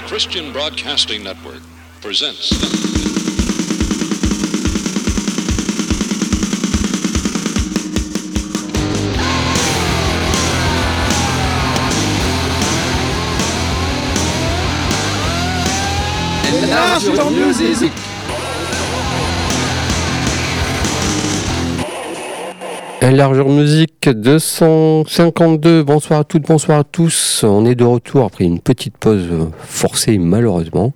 The Christian Broadcasting Network presents... And now for music! Largeur musique 252, bonsoir à toutes, bonsoir à tous. On est de retour après une petite pause forcée malheureusement.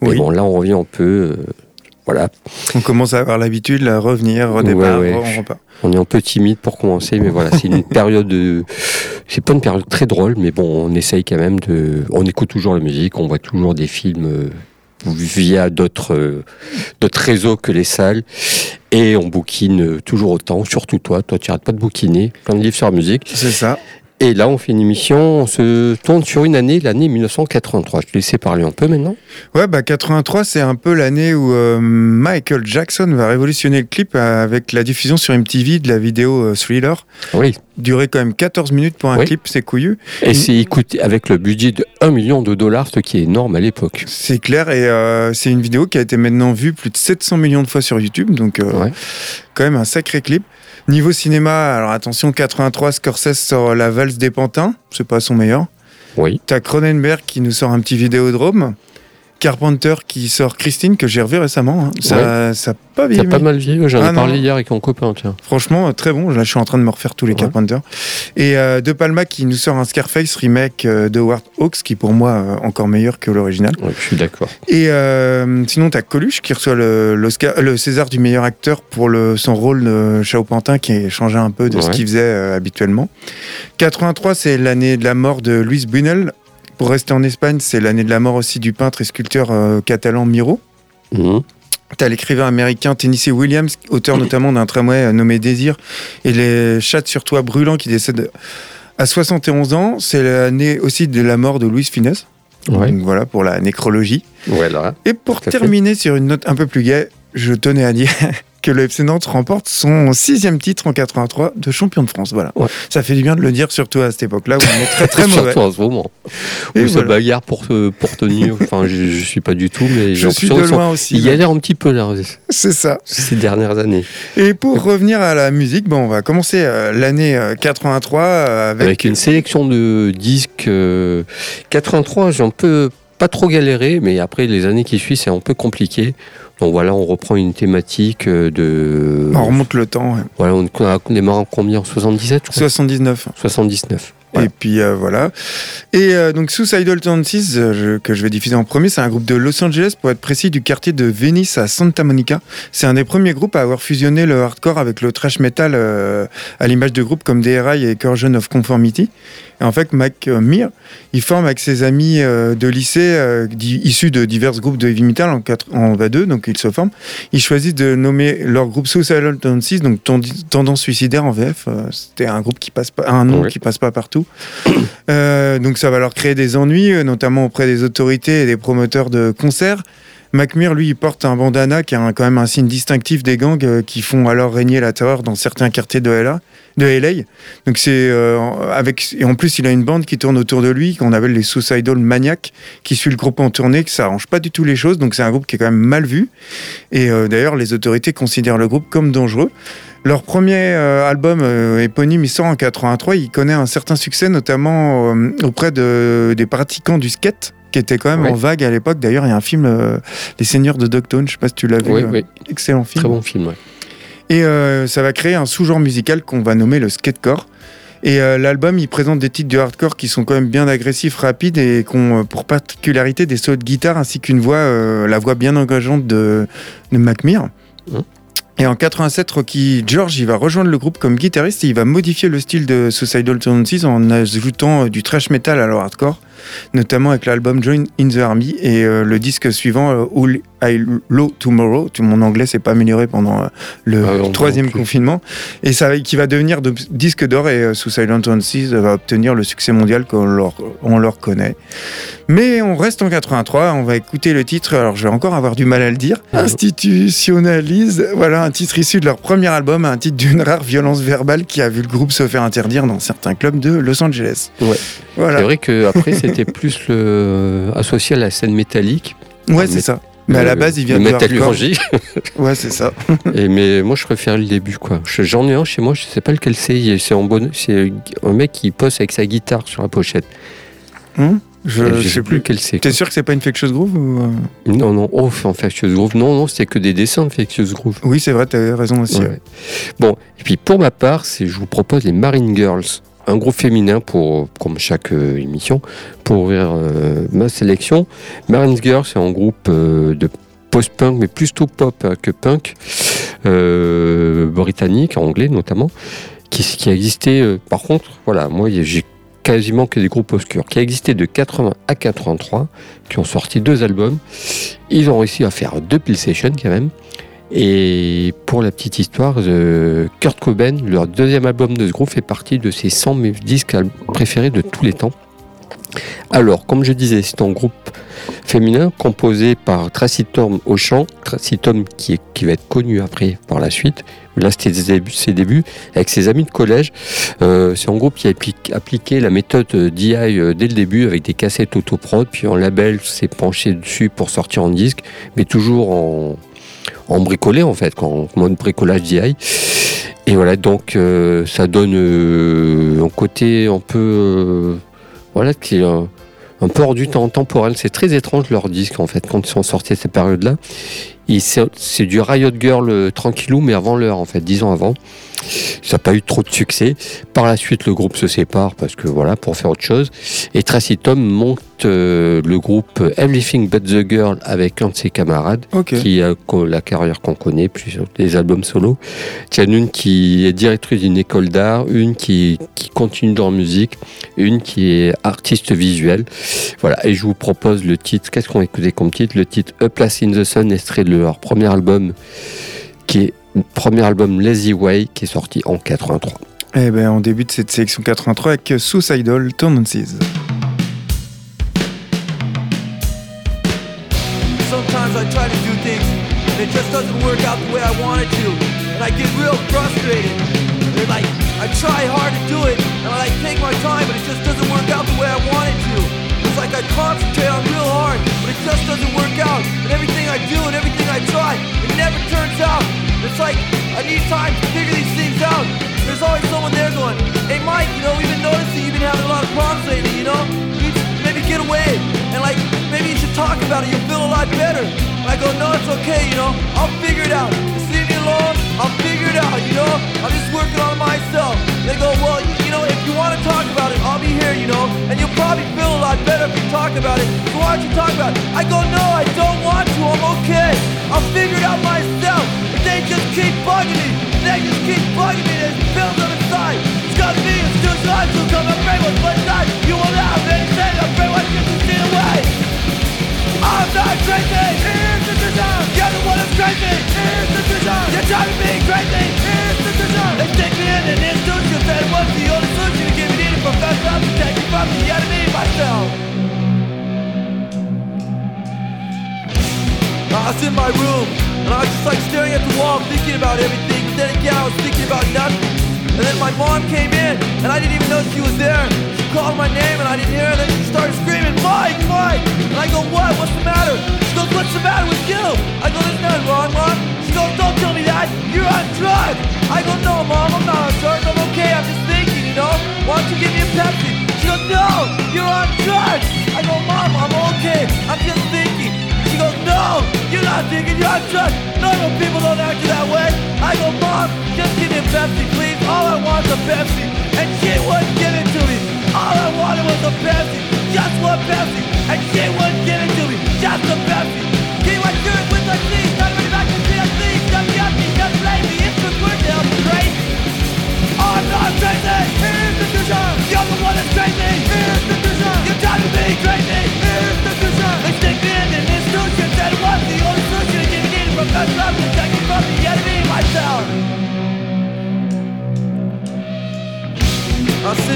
Mais oui. Bon, là on revient un peu, voilà. On commence à avoir l'habitude à revenir, redémarrer, ouais. On est un peu timide pour commencer, mais voilà, c'est une période, c'est pas une période très drôle, mais bon, on essaye quand même de, on écoute toujours la musique, on voit toujours des films... via d'autres réseaux que les salles, et on bouquine toujours autant, surtout toi tu arrêtes pas de bouquiner, plein de livres sur la musique. C'est ça. Et là on fait une émission, on se tourne sur une année, l'année 1983, je te laissais parler un peu maintenant. Ouais, bah 83 c'est un peu l'année où Michael Jackson va révolutionner le clip avec la diffusion sur MTV de la vidéo Thriller. Oui. Durait quand même 14 minutes pour un clip, c'est couillu. Et c'est écouté avec le budget de 1 million de dollars, ce qui est énorme à l'époque. C'est clair, et c'est une vidéo qui a été maintenant vue plus de 700 millions de fois sur YouTube, donc quand même un sacré clip. Niveau cinéma, alors attention, 83, Scorsese sort La Valse des Pantins, c'est pas son meilleur. Oui. T'as Cronenberg qui nous sort un petit Vidéodrome. Carpenter qui sort Christine, que j'ai revu récemment. Hein. Ça a pas vieilli. Ça a pas mal vieilli, j'en ai parlé hier avec mon copain. Tiens. Franchement, très bon. Là, je suis en train de me refaire tous les Carpenter. Et de Palma qui nous sort un Scarface remake de Howard Hawks, qui pour moi est encore meilleur que l'original. Ouais, je suis d'accord. Et sinon, t'as Coluche qui reçoit le César du meilleur acteur pour son rôle de Tchao Pantin, qui est changé un peu de ce qu'il faisait habituellement. 83, c'est l'année de la mort de Luis Buñuel. Pour rester en Espagne, c'est l'année de la mort aussi du peintre et sculpteur catalan Miro. Mmh. T'as l'écrivain américain Tennessee Williams, auteur notamment d'un tramway nommé Désir, et les chats sur toit brûlants, qui décède à 71 ans. C'est l'année aussi de la mort de Luis Funès. Ouais. Donc voilà pour la nécrologie. Ouais, là, et pour terminer sur une note un peu plus gaie, je tenais à dire... que le FC Nantes remporte son 6e titre en 83 de champion de France. Voilà. Ouais. Ça fait du bien de le dire, surtout à cette époque-là où on est très très mauvais. Surtout en ce moment. Où se bagarre pour tenir. Enfin, je suis pas du tout, mais je suis de loin aussi. Il galère un petit peu là. C'est ça. Ces dernières années. Et pour revenir à la musique, on va commencer l'année 83 avec une sélection de disques. 83, j'ai un peu pas trop galéré, mais après les années qui suivent, c'est un peu compliqué. Donc voilà, on reprend une thématique de... On remonte le temps. Ouais. Voilà, on démarre en combien ? En 77 je crois. 79. Voilà. Et puis voilà. Et donc Suicidal Tendencies, que je vais diffuser en premier, c'est un groupe de Los Angeles, pour être précis, du quartier de Venice à Santa Monica. C'est un des premiers groupes à avoir fusionné le hardcore avec le thrash metal, à l'image de groupes comme DRI et Corrosion of Conformity. Et en fait, Mac Meere, il forme avec ses amis de lycée issus de divers groupes de heavy metal en 22, donc ils se forment. Ils choisissent de nommer leur groupe Suicidal Tendencies, donc tendance suicidaire en VF. C'était un groupe qui passe pas, un nom qui passe pas partout. Donc ça va leur créer des ennuis, notamment auprès des autorités et des promoteurs de concerts. Mac Meere, lui, il porte un bandana qui est quand même un signe distinctif des gangs qui font alors régner la terreur dans certains quartiers de LA. Donc c'est et en plus il a une bande qui tourne autour de lui qu'on appelle les Suicidal Maniacs, qui suit le groupe en tournée, que ça arrange pas du tout les choses. Donc c'est un groupe qui est quand même mal vu. Et d'ailleurs les autorités considèrent le groupe comme dangereux. Leur premier album éponyme, il sort en 83. Il connaît un certain succès, notamment auprès des pratiquants du skate, qui était quand même en vague à l'époque. D'ailleurs, il y a un film, Les Seigneurs de Dogtown, je ne sais pas si tu l'as vu. Oui. Excellent film. Très bon film, oui. Et ça va créer un sous-genre musical qu'on va nommer le skatecore. Et l'album, il présente des titres de hardcore qui sont quand même bien agressifs, rapides, et qui ont pour particularité des solos de guitare, ainsi qu'une voix, la voix bien engageante de Mac Meere. Mmh. Et en 87, Rocky George, il va rejoindre le groupe comme guitariste, et il va modifier le style de Suicidal Tendencies en ajoutant du thrash metal à leur hardcore, notamment avec l'album Join in the Army et le disque suivant All I Low Tomorrow. Mon anglais s'est pas amélioré pendant le troisième confinement. Et ça, qui va devenir de disque d'or, et Suicidal Tendencies va obtenir le succès mondial qu'on leur connaît. Mais on reste en 83, on va écouter le titre, alors je vais encore avoir du mal à le dire, Institutionalise, voilà un titre issu de leur premier album, un titre d'une rare violence verbale qui a vu le groupe se faire interdire dans certains clubs de Los Angeles. Ouais. Voilà. C'est vrai qu'après c'était plus associé à la scène métallique. Ouais, c'est ça. Mais à la base, il vient de métallurgie. Ouais, c'est ça. Mais moi, je préfère le début, quoi. J'en ai un chez moi, je sais pas lequel c'est. C'est un mec qui pose avec sa guitare sur la pochette. Je sais plus lequel c'est. T'es sûr que c'est pas Infectious Groove ou... Non. Oh, Infectious Groove. Non, c'était que des dessins Infectious Groove. Oui, c'est vrai, t'avais raison aussi. Ouais. Ouais. Bon, et puis pour ma part, je vous propose les Marine Girls. Un groupe féminin pour, comme chaque émission, pour ouvrir ma sélection. Marine Girls, c'est un groupe de post-punk, mais plus tout pop que punk, britannique, anglais notamment, qui a existé, par contre, voilà, moi j'ai quasiment que des groupes obscurs, qui a existé de 80 à 83, qui ont sorti 2 albums. Ils ont réussi à faire 2 pile sessions quand même. Et pour la petite histoire, Kurt Cobain, leur 2e album de ce groupe, fait partie de ses 100 disques préférés de tous les temps. Alors, comme je disais, c'est un groupe féminin composé par Tracy Thorn au chant, Tracy Thorn qui va être connu après par la suite. Là, c'était ses débuts avec ses amis de collège. C'est un groupe qui a appliqué la méthode DI dès le début avec des cassettes autoprod, puis un label s'est penché dessus pour sortir en disque, mais toujours en bricolé en fait, en mode bricolage DI. Et voilà, donc ça donne un côté un peu voilà, qui est un peu hors du temps, temporel. C'est très étrange leur disque en fait, quand ils sont sortis à cette période là. C'est du Riot Girl tranquillou, mais avant l'heure en fait, 10 ans avant. Ça n'a pas eu trop de succès. Par la suite, le groupe se sépare parce que voilà, pour faire autre chose. Et Tracy Thorn monte le groupe Everything But The Girl avec l'un de ses camarades, okay, qui a la carrière qu'on connaît, plus des albums solo. Il y en a une qui est directrice d'une école d'art, une qui continue dans la musique, une qui est artiste visuelle. Voilà. Et je vous propose le titre. Qu'est-ce qu'on écoutait comme titre ? Le titre A Place In The Sun, extrait de leur premier album Lazy Way, qui est sorti en 83. Eh ben, on débute cette sélection 83 avec Suicidal Tendencies. Sometimes I try to do things and it just doesn't work out the way I want it to, and I get real frustrated. And like I try hard to do it and I like take my time, but it just doesn't work out the way I want it to. It's like I concentrate on real hard, but it just doesn't work out. And everything I do and everything I try, it never turns out. It's like I need time to figure these things out. There's always someone there going, hey Mike, you know, we've been noticing you've been having a lot of problems lately, you know? You need to maybe get away, and like, maybe you should talk about it, you'll feel a lot better. And I go, no, it's okay, you know, I'll figure it out. Just leave me alone, I'll figure it out, you know? I'm just working on myself. They go, well, you know, if you want to talk about it, I'll be here, you know? And you'll probably feel a lot better if you talk about it. So why don't you talk about it? I go, no, I don't want to, I'm okay. I'll figure it out myself. They just keep bugging me, they just keep bugging me, there's pills on the side. It's got me, it's too time to come and pray with one night. You will not have anything, I'm afraid what you can see the way. I'm not crazy, here's the design. You're the one who's crazy, here's the design. You're trying to be crazy, here's the design. They stick me in an institution, that was the only solution to give me the professor. I'm protecting from the enemy myself. I was in my room, and I was just like staring at the wall, thinking about everything. But then again, I was thinking about nothing. And then my mom came in, and I didn't even know she was there. She called my name, and I didn't hear her. Then she started screaming, Mike, Mike! And I go, what? What's the matter? She goes, what's the matter with you? I go, there's nothing wrong, Mom. She goes, don't tell me that. You're on drugs. I go, no, Mom, I'm not on drugs. I'm okay. I'm just thinking, you know? Why don't you give me a Pepsi? She goes, no, you're on drugs. I go, Mom, I'm okay. I'm just thinking. She goes, no, you're not thinking, you're on drugs. Normal people don't act that way. I go, Mom, just give me a Pepsi, please. All I want is a Pepsi. And she wouldn't give it to me. All I wanted was a Pepsi. Just one Pepsi. And she wouldn't give it to me. Just a Pepsi. Keep my shirt with my sleeves. Not really back to see my sleeves. Just got me, just lazy. It's the word to help me crazy. I'm not crazy. Here's the design. You're the one that's crazy. Here's the design. You're trying to be crazy. Here's the design. They stick me in an institution that was the only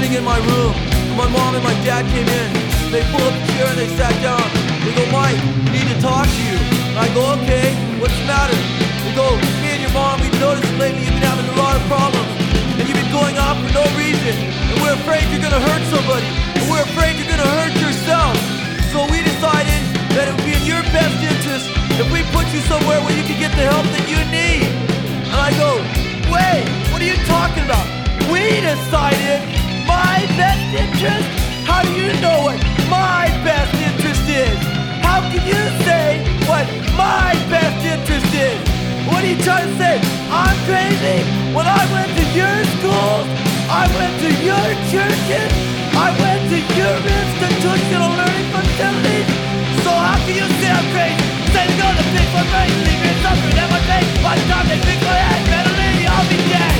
sitting in my room. My mom and my dad came in. They pulled up the chair and they sat down. They go, Mike, we need to talk to you. And I go, okay, what's the matter? They go, me and your mom, we've noticed lately you've been having a lot of problems. And you've been going on for no reason. And we're afraid you're going to hurt somebody. And we're afraid you're going to hurt yourself. So we decided that it would be in your best interest if we put you somewhere where you can get the help that you need. And I go, wait, what are you talking about? We decided my best interest? How do you know what my best interest is? How can you say what my best interest is? What are you trying to say? I'm crazy? When I went to your schools, I went to your churches, I went to your institutional learning facilities. So how can you say I'm crazy? Say to go to pick my brain, leave your suffering at my face. By the time they pick my head, mentally I'll be dead.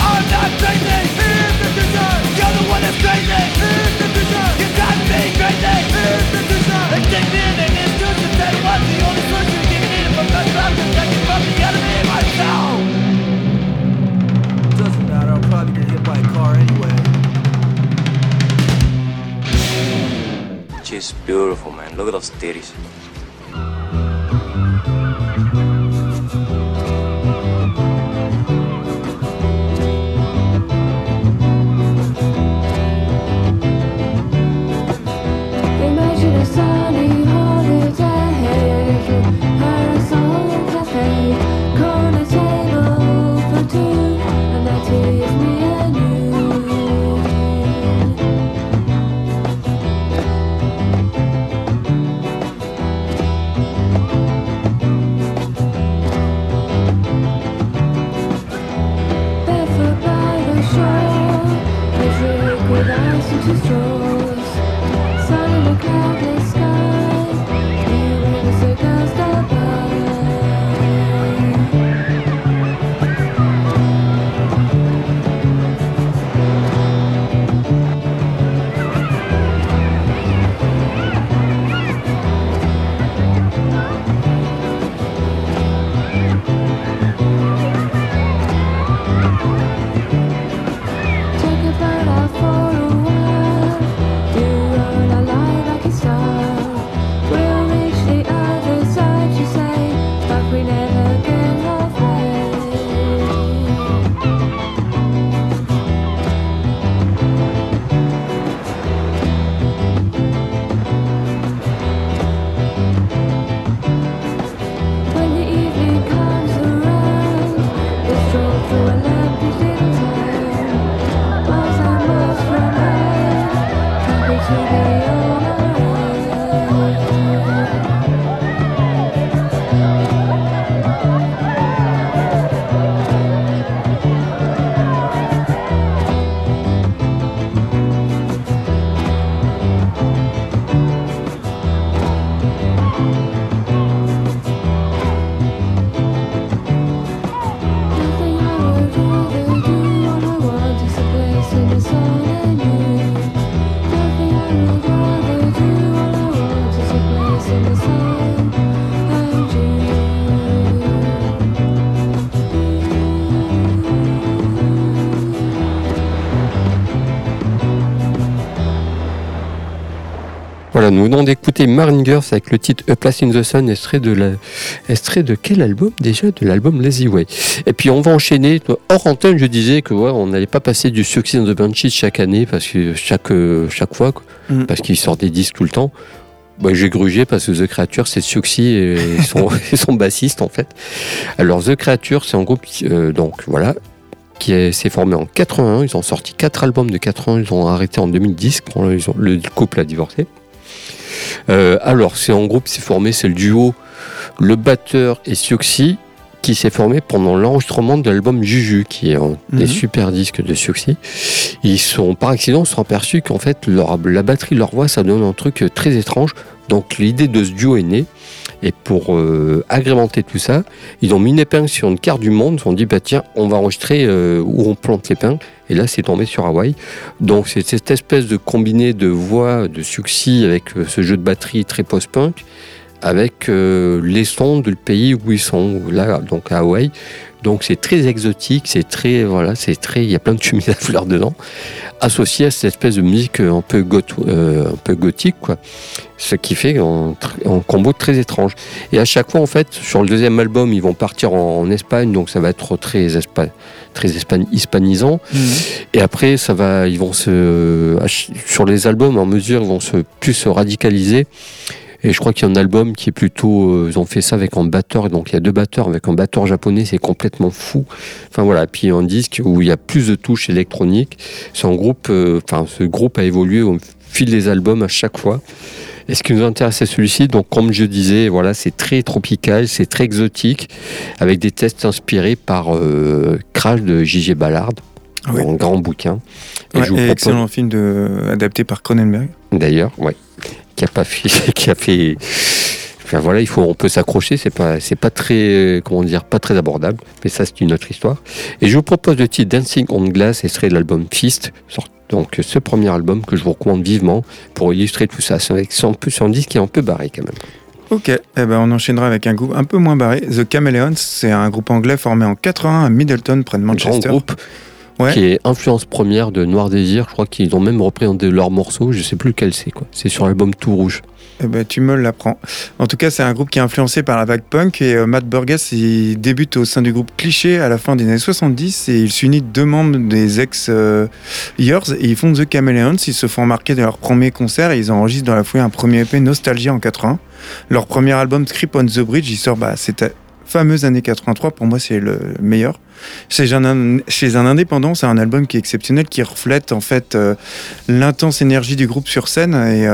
I'm not crazy, here's the future. You're the one that's crazy, here's the future. You got me being crazy, here's the future. They stick me in an institution, say it was the only solution you can need. If I'm not trying to protect you from the enemy myself. Doesn't matter, I'll probably get hit by a car anyway. She's beautiful, man. Look at those titties. Voilà, nous venons d'écouter Marine Girls avec le titre A Place In The Sun, extrait de quel album déjà? De l'album Lazy Way. Et puis on va enchaîner, hors antenne je disais que ouais, on n'allait pas passer du Siouxsie dans The Banshees chaque année, parce que chaque fois, parce qu'ils sortent des disques tout le temps. Bah, j'ai grugé parce que The Creatures, c'est Siouxsie et son bassiste en fait. Alors The Creatures, c'est un groupe, donc voilà, qui s'est formé en 81, ils ont sorti 4 albums de 4 ans, ils ont arrêté en 2010, le couple a divorcé. Alors c'est en groupe, c'est formé, c'est le duo, le batteur et Siouxsie qui s'est formé pendant l'enregistrement de l'album Juju, qui est un des super disques de Siouxsie. Ils sont par accident se sont aperçus qu'en fait la batterie de leur voix, ça donne un truc très étrange. Donc l'idée de ce duo est née, et pour agrémenter tout ça, ils ont mis une épingle sur une carte du monde, ils ont dit bah tiens, on va enregistrer où on plante l'épingle, et là c'est tombé sur Hawaï. Donc c'est cette espèce de combiné de voix de Siouxsie avec ce jeu de batterie très post-punk, avec les sons du pays où ils sont, là, donc à Hawaï. Donc c'est très exotique, c'est très, il y a plein de fumiers à fleurs dedans, associé à cette espèce de musique un peu gothique, quoi. Ce qui fait un combo très étrange. Et à chaque fois, en fait, sur le deuxième album, ils vont partir en Espagne, donc ça va être très hispanisant. Mmh. Et après, sur les albums, en mesure, ils vont plus se radicaliser. Et je crois qu'il y a un album qui est plutôt... ils ont fait ça avec un batteur, donc il y a 2 batteurs, avec un batteur japonais, c'est complètement fou. Enfin voilà, puis un disque où il y a plus de touches électroniques. C'est un groupe... ce groupe a évolué au fil des albums à chaque fois. Et ce qui nous intéresse, c'est celui-ci. Donc comme je disais, voilà, c'est très tropical, c'est très exotique, avec des textes inspirés par Crash de J.J. Ballard. Oui. Un grand bouquin. Ouais, excellent film adapté par Cronenberg. D'ailleurs, ouais. Qui a fait. Enfin voilà, on peut s'accrocher. C'est pas très, pas très abordable. Mais ça, c'est une autre histoire. Et je vous propose le titre Dancing on Glass, extrait de l'album Fist. Donc, ce premier album que je vous recommande vivement pour illustrer tout ça. C'est un peu sur un disque qui est un peu barré quand même. Ok, on enchaînera avec un groupe un peu moins barré. The Chameleons, c'est un groupe anglais formé en 1981 à Middleton, près de Manchester. Grand groupe. Ouais. Qui est influence première de Noir Désir, je crois qu'ils ont même repris un de leurs morceaux, je sais plus lequel c'est quoi. C'est sur l'album Tout Rouge. Tu me l'apprends. En tout cas, c'est un groupe qui est influencé par la vague punk et Matt Burgess, il débute au sein du groupe Cliché à la fin des années 70 et il s'unit 2 membres des ex-Years et ils font The Chameleons. Ils se font remarquer de leur premier concert et ils enregistrent dans la foulée un premier EP Nostalgie en 81. Leur premier album Creep on the Bridge, il sort c'était fameuse année 83, pour moi c'est le meilleur. Chez un indépendant, c'est un album qui est exceptionnel, qui reflète en fait l'intense énergie du groupe sur scène. Et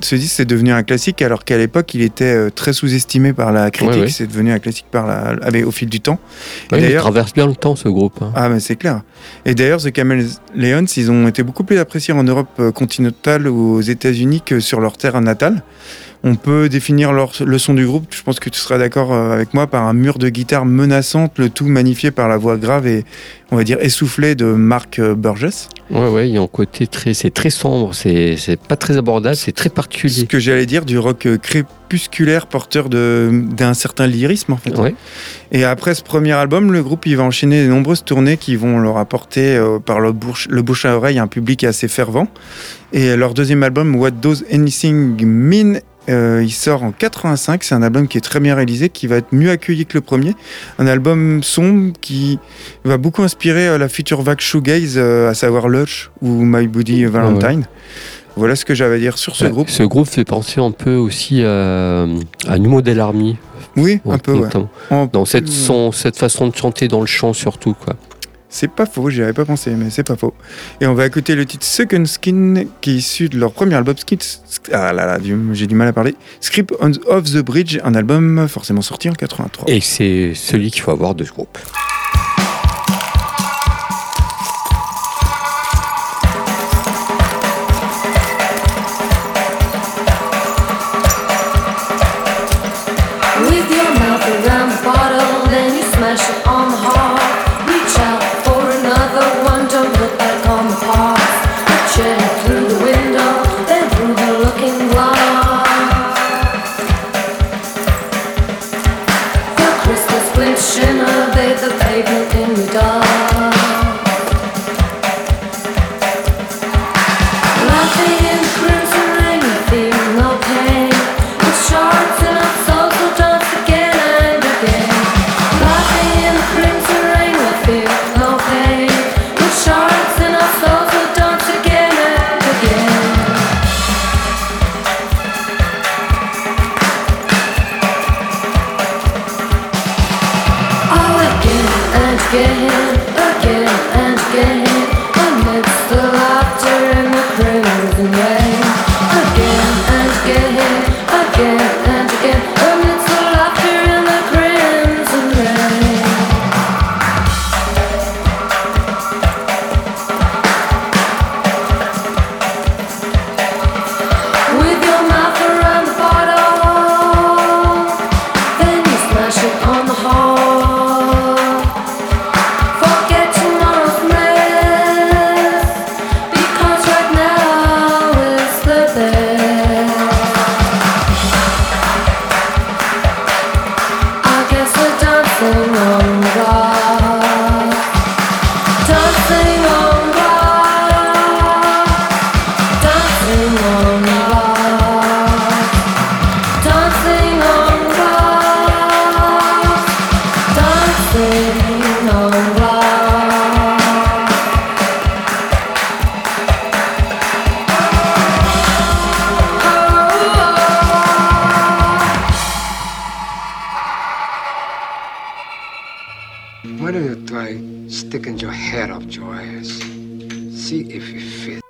ce disque c'est devenu un classique, alors qu'à l'époque il était très sous-estimé par la critique. Ouais. C'est devenu un classique au fil du temps. Ouais, il traverse bien le temps ce groupe. Hein. Ah mais c'est clair. Et d'ailleurs, The Chameleons, ils ont été beaucoup plus appréciés en Europe continentale ou aux États-Unis que sur leur terre natale. On peut définir le son du groupe, je pense que tu seras d'accord avec moi, par un mur de guitare menaçante, le tout magnifié par la voix grave et, on va dire, essoufflée de Mark Burgess. Ouais, il y a un côté c'est très sombre, c'est pas très abordable, c'est très particulier. Ce que j'allais dire, du rock crépusculaire porteur d'un certain lyrisme, en fait. Ouais. Et après ce premier album, le groupe il va enchaîner de nombreuses tournées qui vont leur apporter, par le bouche à oreille, un public assez fervent. Et leur deuxième album, What Does Anything Mean? Il sort en 85, c'est un album qui est très bien réalisé, qui va être mieux accueilli que le premier. Un album sombre qui va beaucoup inspirer la future vague shoegaze, à savoir Lush ou My Bloody Valentine. Ouais. Voilà ce que j'avais à dire sur ce groupe. Ce groupe fait penser un peu aussi à New Model Army. Oui, un peu, ouais. Dans cette façon de chanter dans le chant surtout, quoi. C'est pas faux, j'y avais pas pensé, mais c'est pas faux. Et on va écouter le titre Second Skin, qui est issu de leur premier album, j'ai du mal à parler, Script of the Bridge, un album forcément sorti en 83. Et c'est celui qu'il faut avoir de ce groupe. With your mouth around the bottle, then you smash it on the heart. Why don't you try sticking your head up your ass? See if you fit.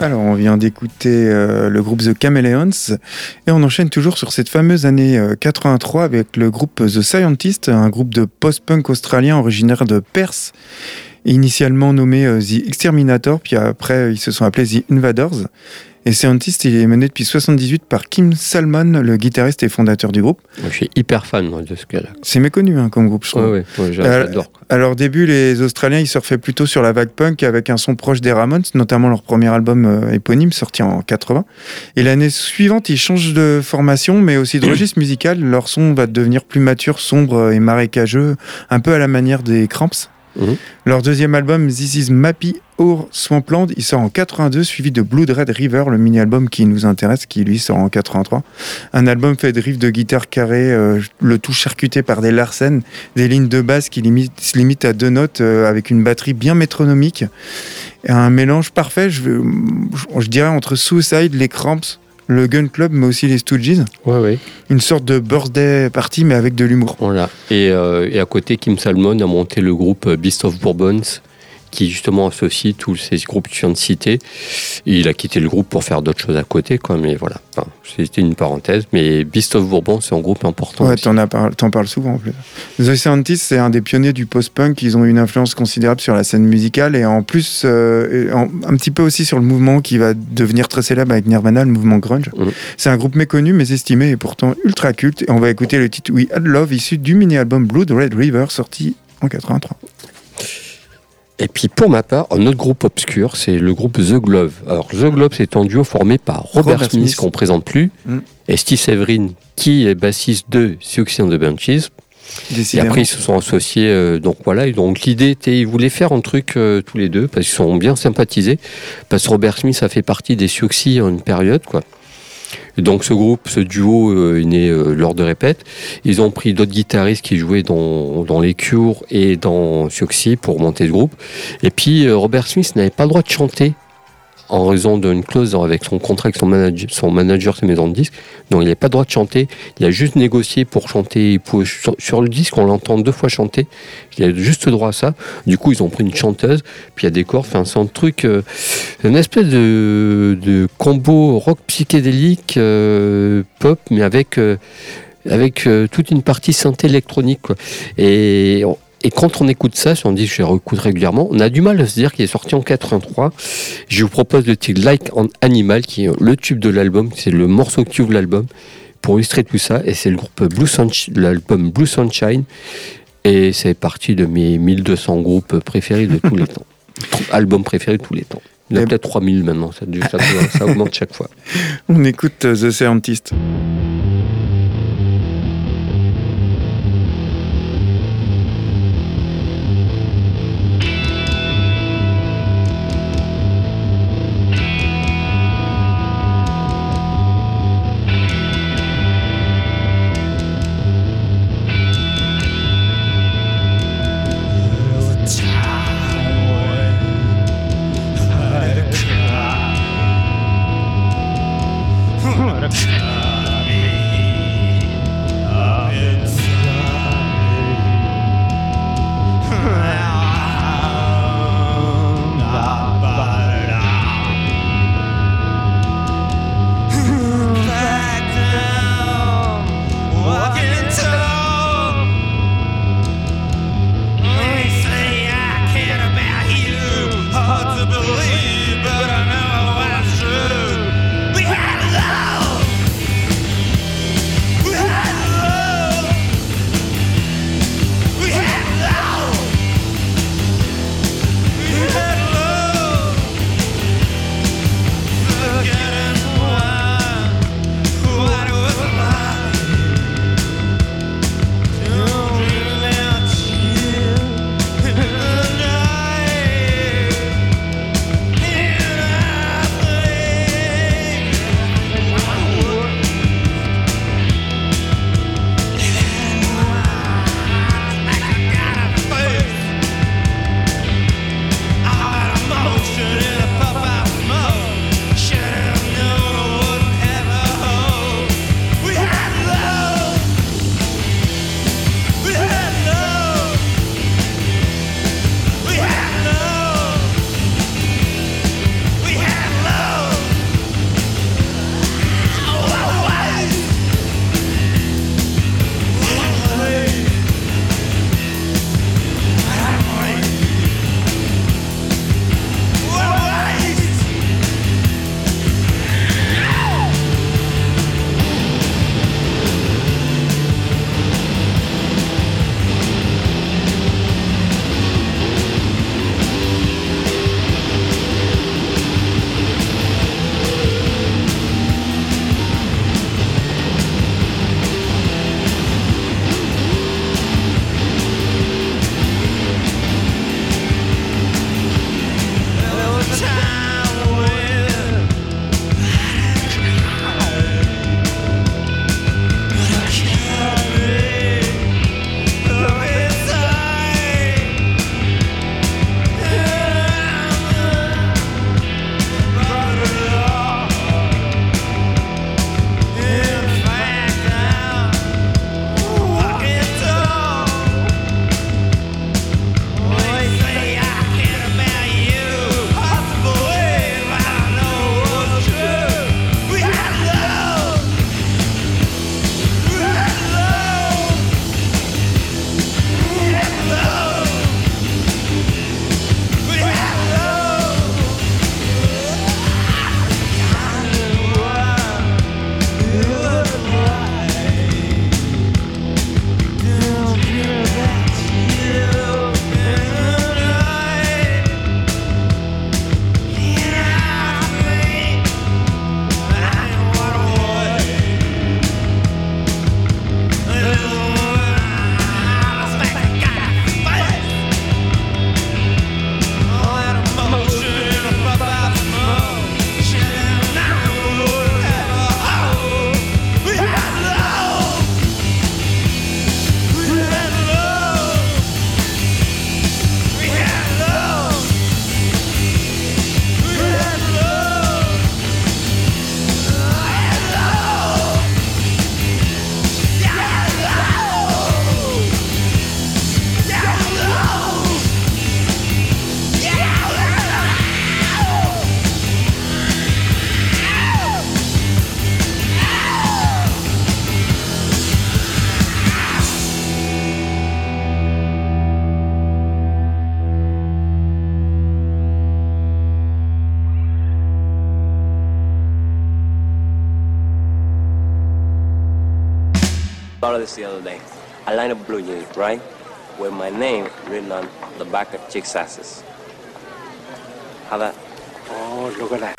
Alors, on vient d'écouter le groupe The Chameleons et on enchaîne toujours sur cette fameuse année 83 avec le groupe The Scientist, un groupe de post-punk australien originaire de Perth, initialement nommé The Exterminator, puis après ils se sont appelés The Invaders. Et Scientist, il est mené depuis 1978 par Kim Salmon, le guitariste et fondateur du groupe. Je suis hyper fan de ce gars-là. C'est méconnu hein, comme groupe, je trouve. Oui, j'adore. À leur début, les Australiens, ils surfaient plutôt sur la vague punk avec un son proche des Ramones, notamment leur premier album éponyme, sorti en 80. Et l'année suivante, ils changent de formation, mais aussi de registre musical. Leur son va devenir plus mature, sombre et marécageux, un peu à la manière des Cramps. Leur deuxième album, This Is Mappy or Swampland, il sort en 82, suivi de Blood Red River, le mini-album qui nous intéresse, qui lui sort en 83. Un album fait de riffs de guitare carrée, le tout charcuté par des Larsen, des lignes de basse qui se limitent à deux notes, avec une batterie bien métronomique. Et un mélange parfait, je dirais, entre Suicide, les Cramps, le Gun Club, mais aussi les Stooges. Ouais. Une sorte de birthday party, mais avec de l'humour. Voilà. Et à côté, Kim Salmon a monté le groupe Beast of Bourbons, qui justement associe tous ces groupes que tu viens de citer. Et il a quitté le groupe pour faire d'autres choses à côté, quoi, mais voilà. Enfin, c'était une parenthèse, mais Beast of Bourbon, c'est un groupe important. Ouais, t'en parles souvent, en plus. The Scientist, c'est un des pionniers du post-punk. Ils ont une influence considérable sur la scène musicale et en plus, un petit peu aussi sur le mouvement qui va devenir très célèbre avec Nirvana, le mouvement grunge. C'est un groupe méconnu, mais estimé et pourtant ultra culte. Et on va écouter le titre We Had Love, issu du mini-album Blood Red River, sorti en 83. Et puis pour ma part, un autre groupe obscur, c'est le groupe The Glove. Alors The Glove, c'est un duo formé par Robert Smith, qu'on ne présente plus, et Steve Severin, qui est bassiste de Siouxsie and the Benches. Et après, ils se sont associés. Donc l'idée était, ils voulaient faire un truc tous les deux, parce qu'ils sont bien sympathisés, parce que Robert Smith a fait partie des Siouxsie à une période, quoi. Et donc ce groupe, ce duo est né lors de répètes. Ils ont pris d'autres guitaristes qui jouaient dans les Cure et dans Siouxsie pour monter le groupe. Et puis Robert Smith n'avait pas le droit de chanter en raison d'une clause avec son contrat avec son manager, ses maisons de disques. Donc il n'avait pas le droit de chanter. Il a juste négocié pour chanter. Sur le disque, on l'entend 2 fois chanter. Il a juste le droit à ça. Du coup, ils ont pris une chanteuse. Puis il y a des cordes. Enfin, c'est un truc, une espèce de combo rock psychédélique pop, mais avec toute une partie synthé électronique, quoi. Et quand on écoute ça, si on dit que je l'écoute régulièrement, on a du mal à se dire qu'il est sorti en 83. Je vous propose le titre Like an Animal, qui est le tube de l'album, c'est le morceau qui ouvre l'album, pour illustrer tout ça. Et c'est le groupe l'album Blue Sunshine. Et c'est parti de mes 1200 groupes préférés de tous les temps. Albums préférés de tous les temps. Il y en a peut-être 3000 maintenant, ça augmente chaque fois. On écoute The Scientist. Saw this the other day. A line of blue jeans, right? With my name written on the back of chicks' asses. How that? Oh, look at that.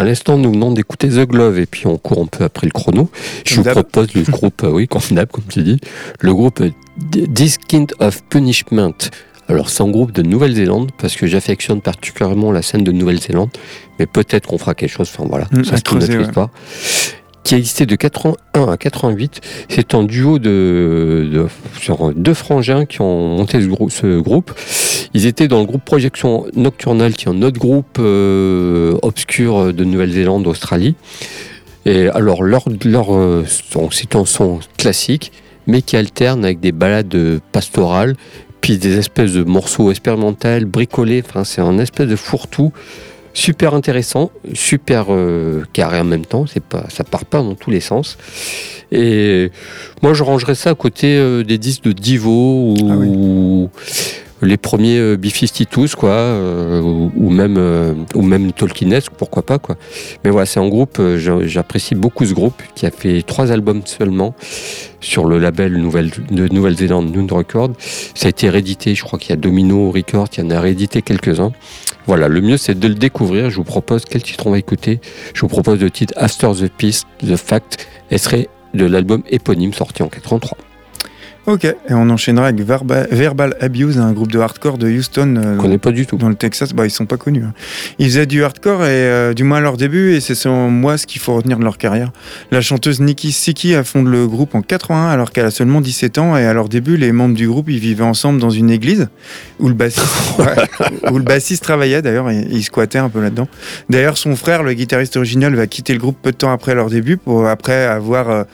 À l'instant, nous venons d'écouter The Glove et puis on court un peu après le chrono. Je vous propose le groupe, oui, convenable, comme tu dis, le groupe This Kind of Punishment. Alors, c'est un groupe de Nouvelle-Zélande parce que j'affectionne particulièrement la scène de Nouvelle-Zélande, mais peut-être qu'on fera quelque chose. Enfin voilà, ça c'est une autre histoire. Qui a existé de 81 à 88, c'est un duo de deux frangins qui ont monté ce groupe. Ils étaient dans le groupe Projection Nocturnale, qui est un autre groupe obscur de Nouvelle-Zélande, d'Australie. Et alors leur c'est un son classique, mais qui alterne avec des balades pastorales, puis des espèces de morceaux expérimentaux, bricolés. Enfin, c'est un espèce de fourre-tout. Super intéressant, super carré en même temps, c'est pas, ça part pas dans tous les sens. Et moi je rangerais ça à côté des disques de Divo ou les premiers B-52s quoi, ou même Tolkienesque, pourquoi pas quoi. Mais voilà, c'est un groupe, j'apprécie beaucoup ce groupe qui a fait 3 albums seulement sur le label de Nouvelle-Zélande Noon Records. Ça a été réédité, je crois qu'il y a Domino Records, il y en a réédité quelques-uns. Voilà, le mieux c'est de le découvrir. Je vous propose, quel titre on va écouter ? Je vous propose le titre After the Peace, The Fact, extrait de l'album éponyme sorti en 83. Ok, et on enchaînera avec Verbal Abuse, un groupe de hardcore de Houston. On connaît pas du tout. Dans le Texas, bah, ils sont pas connus. Hein. Ils faisaient du hardcore, et du moins à leur début, et c'est selon moi ce qu'il faut retenir de leur carrière. La chanteuse Nikki Siki a fondé le groupe en 81, alors qu'elle a seulement 17 ans, et à leur début, les membres du groupe, ils vivaient ensemble dans une église, où le bassiste travaillait d'ailleurs, et il squattait un peu là-dedans. D'ailleurs, son frère, le guitariste original, va quitter le groupe peu de temps après leur début, après avoir...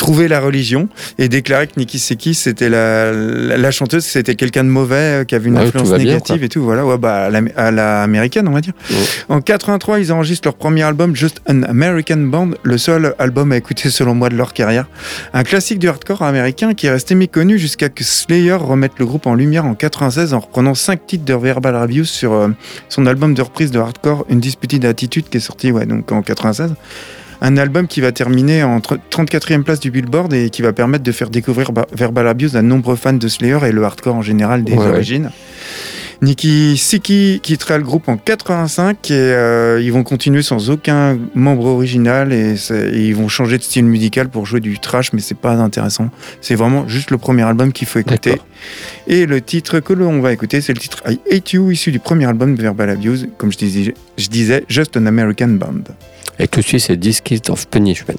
trouver la religion et déclarer que Nikki Seki c'était la chanteuse, c'était quelqu'un de mauvais qui avait une influence négative bien, et tout voilà, ouais, bah à la américaine on va dire. Ouais. En 83, ils enregistrent leur premier album Just an American Band, le seul album à écouter selon moi de leur carrière, un classique du hardcore américain qui est resté méconnu jusqu'à que Slayer remette le groupe en lumière en 96 en reprenant 5 titres de Verbal Abuse sur son album de reprise de hardcore Undisputed Attitude qui est sorti donc en 96. Un album qui va terminer en 34e place du Billboard et qui va permettre de faire découvrir Verbal Abuse à de nombreux fans de Slayer et le hardcore en général des origines. Nikki Siki quittera le groupe en 85 et ils vont continuer sans aucun membre original et ils vont changer de style musical pour jouer du trash, mais c'est pas intéressant. C'est vraiment juste le premier album qu'il faut écouter. D'accord. Et le titre que l'on va écouter, c'est le titre I Hate You, issu du premier album de Verbal Abuse, comme je disais Just an American Band. Et tout de suite, c'est This Kind of Punishment.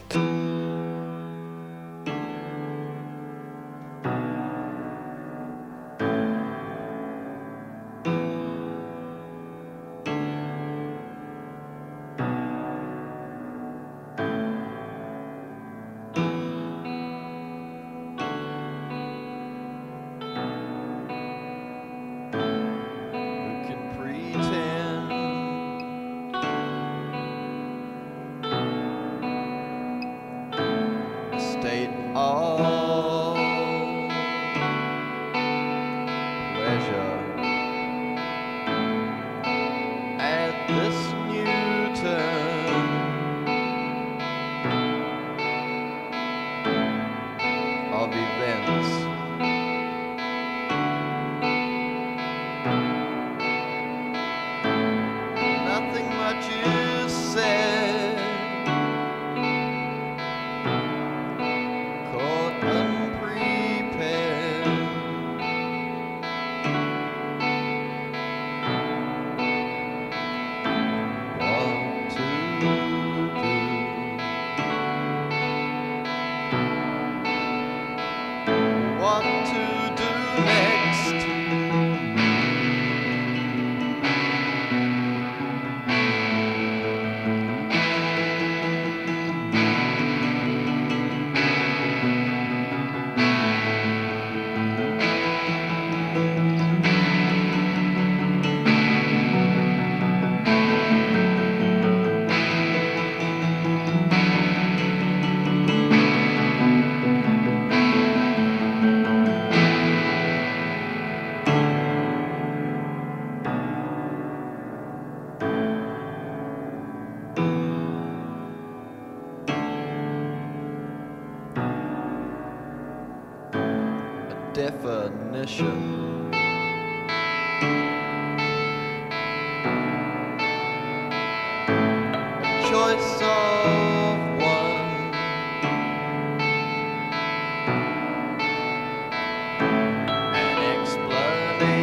voice of one, an explanation.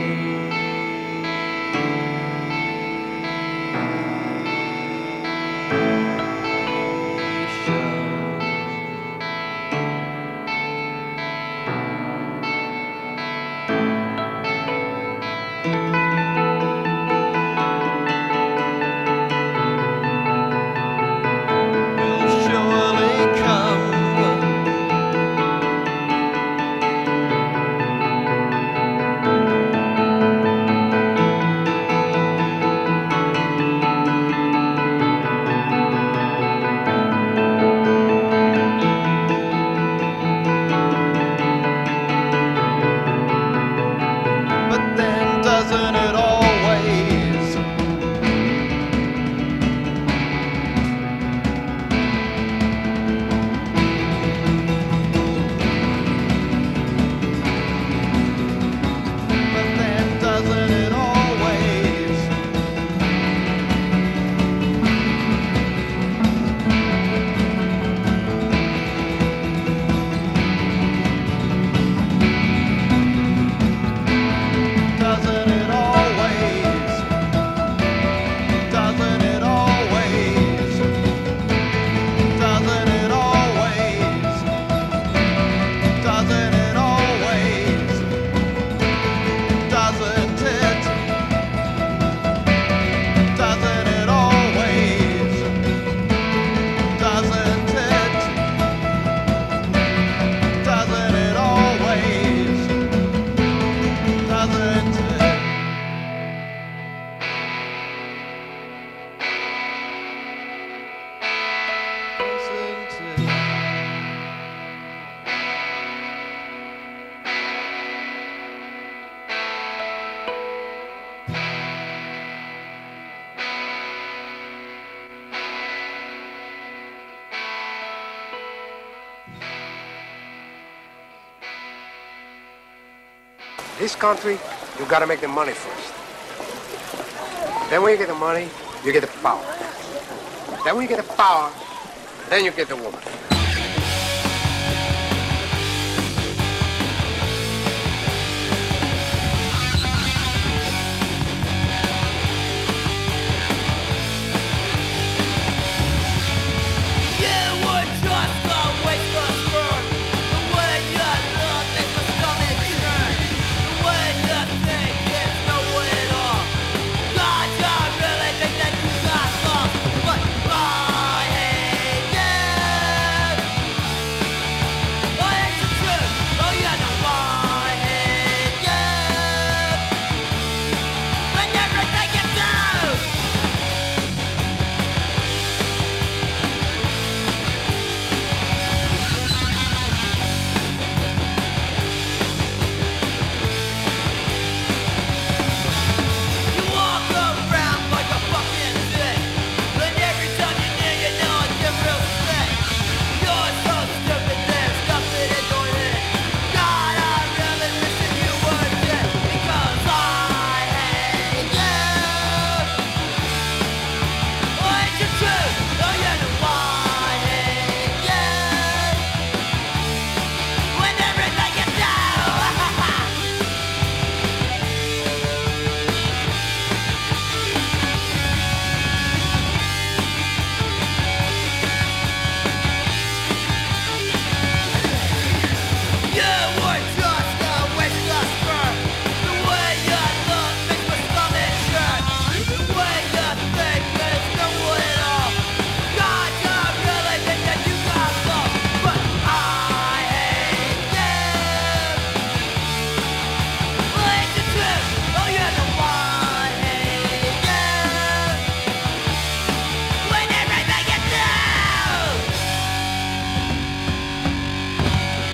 This country, you gotta make the money first. Then when you get the money, you get the power. Then when you get the power, then you get the woman.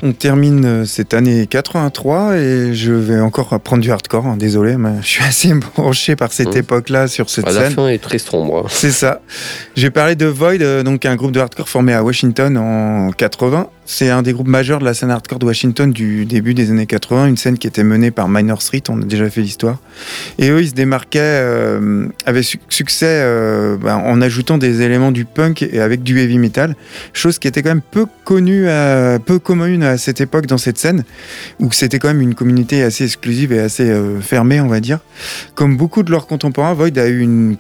On termine cette année 83 et je vais encore prendre du hardcore, hein, désolé, mais je suis assez branché par cette époque-là sur cette scène. La fin est très sombre. C'est ça. J'ai parlé de Void, donc un groupe de hardcore formé à Washington en 80 C'est un des groupes majeurs de la scène hardcore de Washington du début des années 80, une scène qui était menée par Minor Street, on a déjà fait l'histoire. Et eux, ils se démarquaient avec succès en ajoutant des éléments du punk et avec du heavy metal, chose qui était quand même peu commune à cette époque dans cette scène, où c'était quand même une communauté assez exclusive et assez fermée, on va dire. Comme beaucoup de leurs contemporains, Void a eu une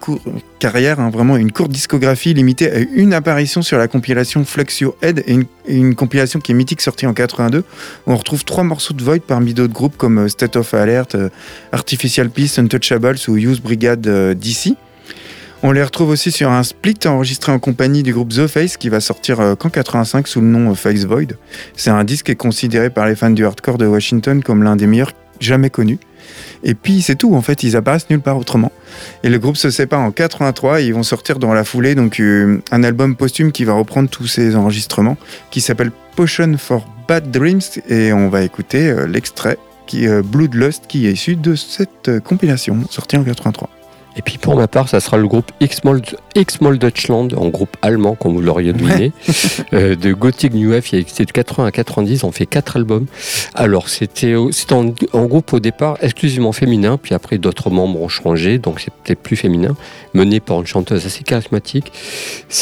carrière, vraiment une courte discographie limitée à une apparition sur la compilation Flex Your Head et une compilation qui est mythique sortie en 82. On retrouve 3 morceaux de Void parmi d'autres groupes comme State of Alert, Artificial Peace, Untouchables ou Youth Brigade DC. On les retrouve aussi sur un split enregistré en compagnie du groupe The Face qui va sortir qu'en 85 sous le nom Face Void. C'est un disque qui est considéré par les fans du hardcore de Washington comme l'un des meilleurs jamais connus. Et puis c'est tout, en fait, ils apparaissent nulle part autrement. Et le groupe se sépare en 83 et ils vont sortir dans la foulée donc un album posthume qui va reprendre tous ces enregistrements qui s'appelle Potion for Bad Dreams et on va écouter l'extrait qui Bloodlust qui est issu de cette compilation sortie en 83. Et puis pour ma part, ça sera le groupe X-Mol Deutschland, en groupe allemand, comme vous l'auriez deviné, de Gothic New Wave. C'était de 80 à 90, on fait 4 albums. Alors c'était en groupe au départ exclusivement féminin, puis après d'autres membres ont changé, donc c'était plus féminin, mené par une chanteuse assez charismatique.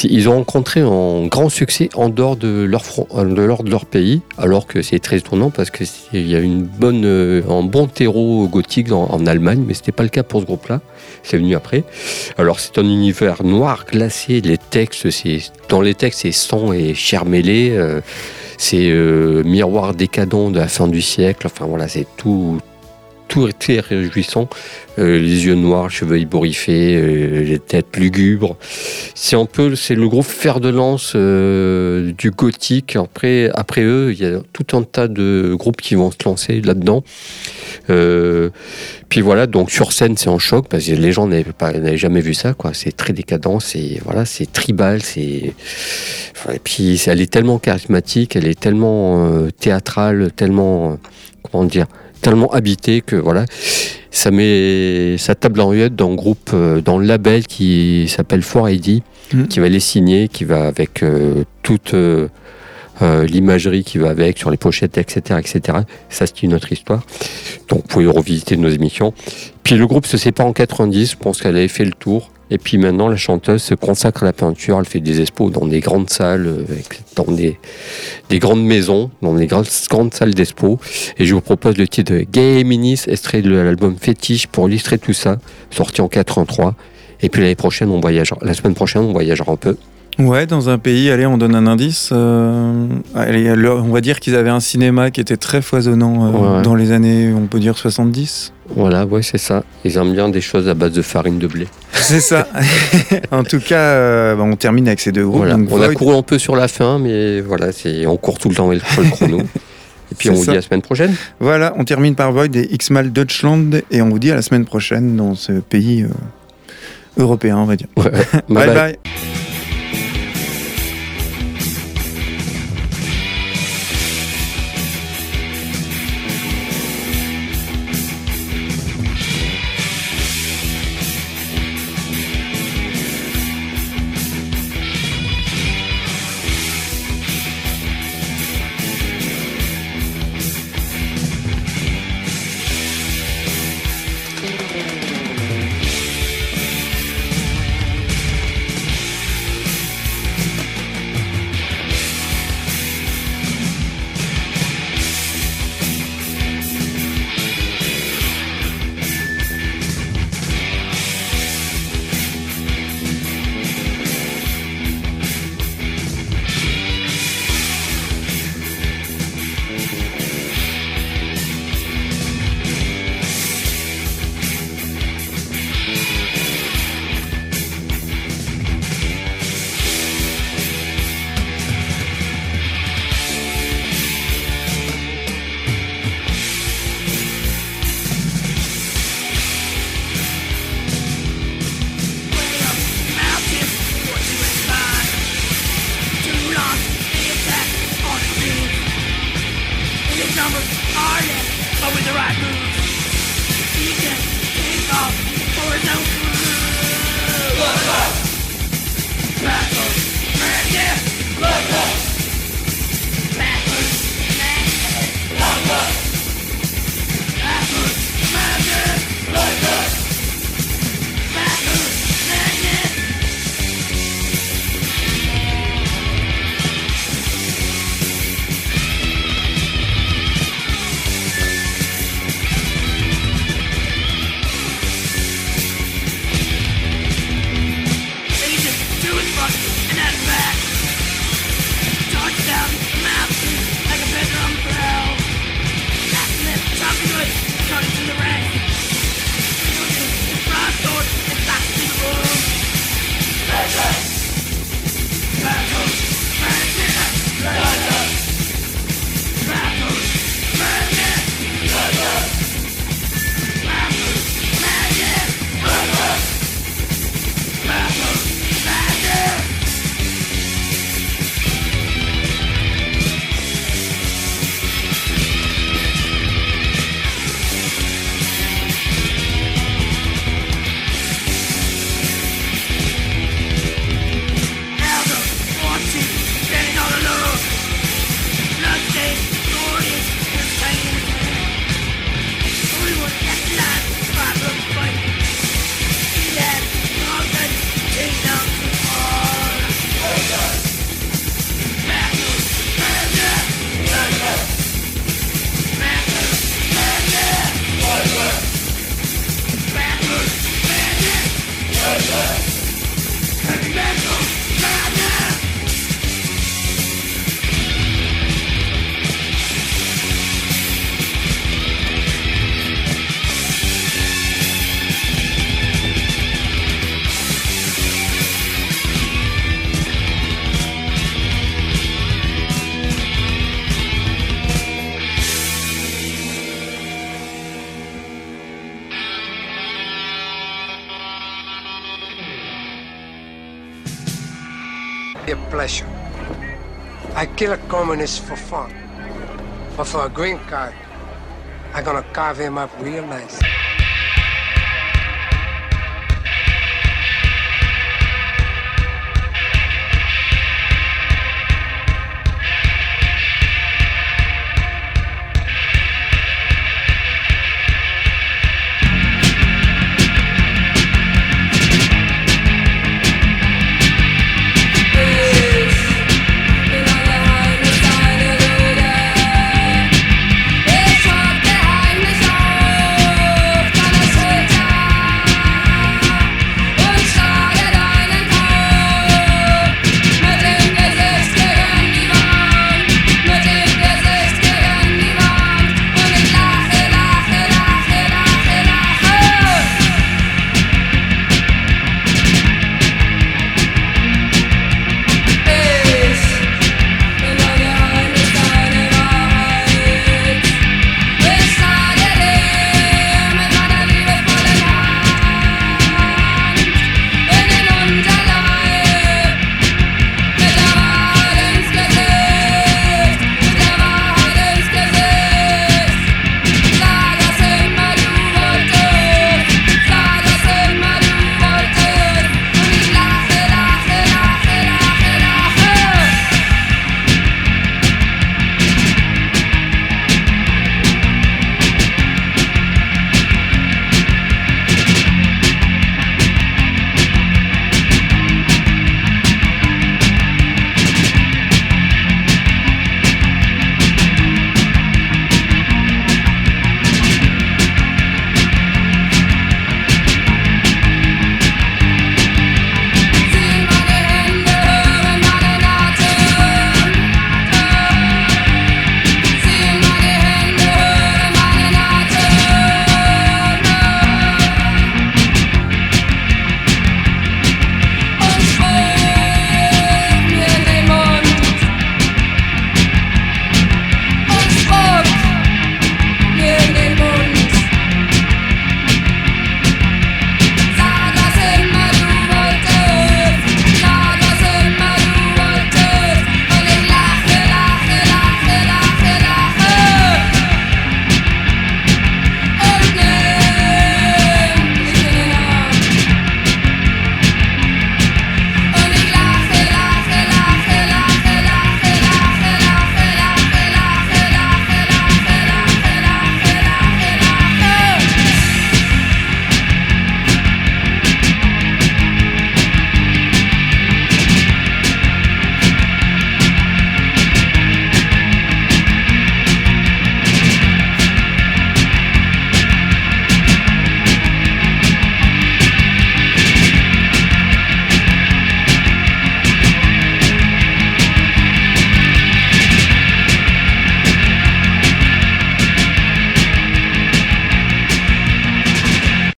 Ils ont rencontré un grand succès en dehors de leur pays, alors que c'est très étonnant parce qu'il y a un bon terreau gothique en Allemagne, mais c'était pas le cas pour ce groupe-là. C'est après. Alors c'est un univers noir, glacé, dans les textes c'est sang et chair mêlée, c'est miroir décadent de la fin du siècle, enfin voilà, c'est tout est très réjouissant, les yeux noirs, cheveux ébouriffés, les têtes lugubres, c'est le gros fer de lance du gothique. Après eux, il y a tout un tas de groupes qui vont se lancer là-dedans, puis voilà, donc sur scène c'est en choc, parce que les gens n'avaient jamais vu ça, quoi. C'est très décadent, c'est tribal, et puis elle est tellement charismatique, elle est tellement théâtrale, tellement, tellement habité que voilà, ça met sa table en ruelle dans le label qui s'appelle For ID, qui va les signer, qui va avec toute l'imagerie qui va avec, sur les pochettes, etc., etc. Ça, c'est une autre histoire. Donc, vous pouvez revisiter nos émissions. Puis le groupe se sépare en 90, je pense qu'elle avait fait le tour. Et puis maintenant, la chanteuse se consacre à la peinture. Elle fait des expos dans des grandes salles, dans des grandes maisons, dans des grandes salles d'expo. Et je vous propose le titre de Gay Minis, extrait de l'album Fétiche, pour illustrer tout ça, sorti en 83. Et puis la semaine prochaine, on voyagera un peu. Ouais, dans un pays, allez, on donne un indice. On va dire qu'ils avaient un cinéma qui était très foisonnant ouais. Dans les années, on peut dire, 70. Voilà, ouais, c'est ça. Ils aiment bien des choses à base de farine de blé. C'est ça. En tout cas, on termine avec ces deux groupes. Voilà. On a couru un peu sur la fin, mais voilà, on court tout le temps avec le chrono. Et puis on vous dit à la semaine prochaine. Voilà, on termine par Void et X-Mal Deutschland, et on vous dit à la semaine prochaine dans ce pays européen, on va dire. Ouais. Bye. a pleasure. I kill a communist for fun. But for a green card, I'm gonna carve him up real nice.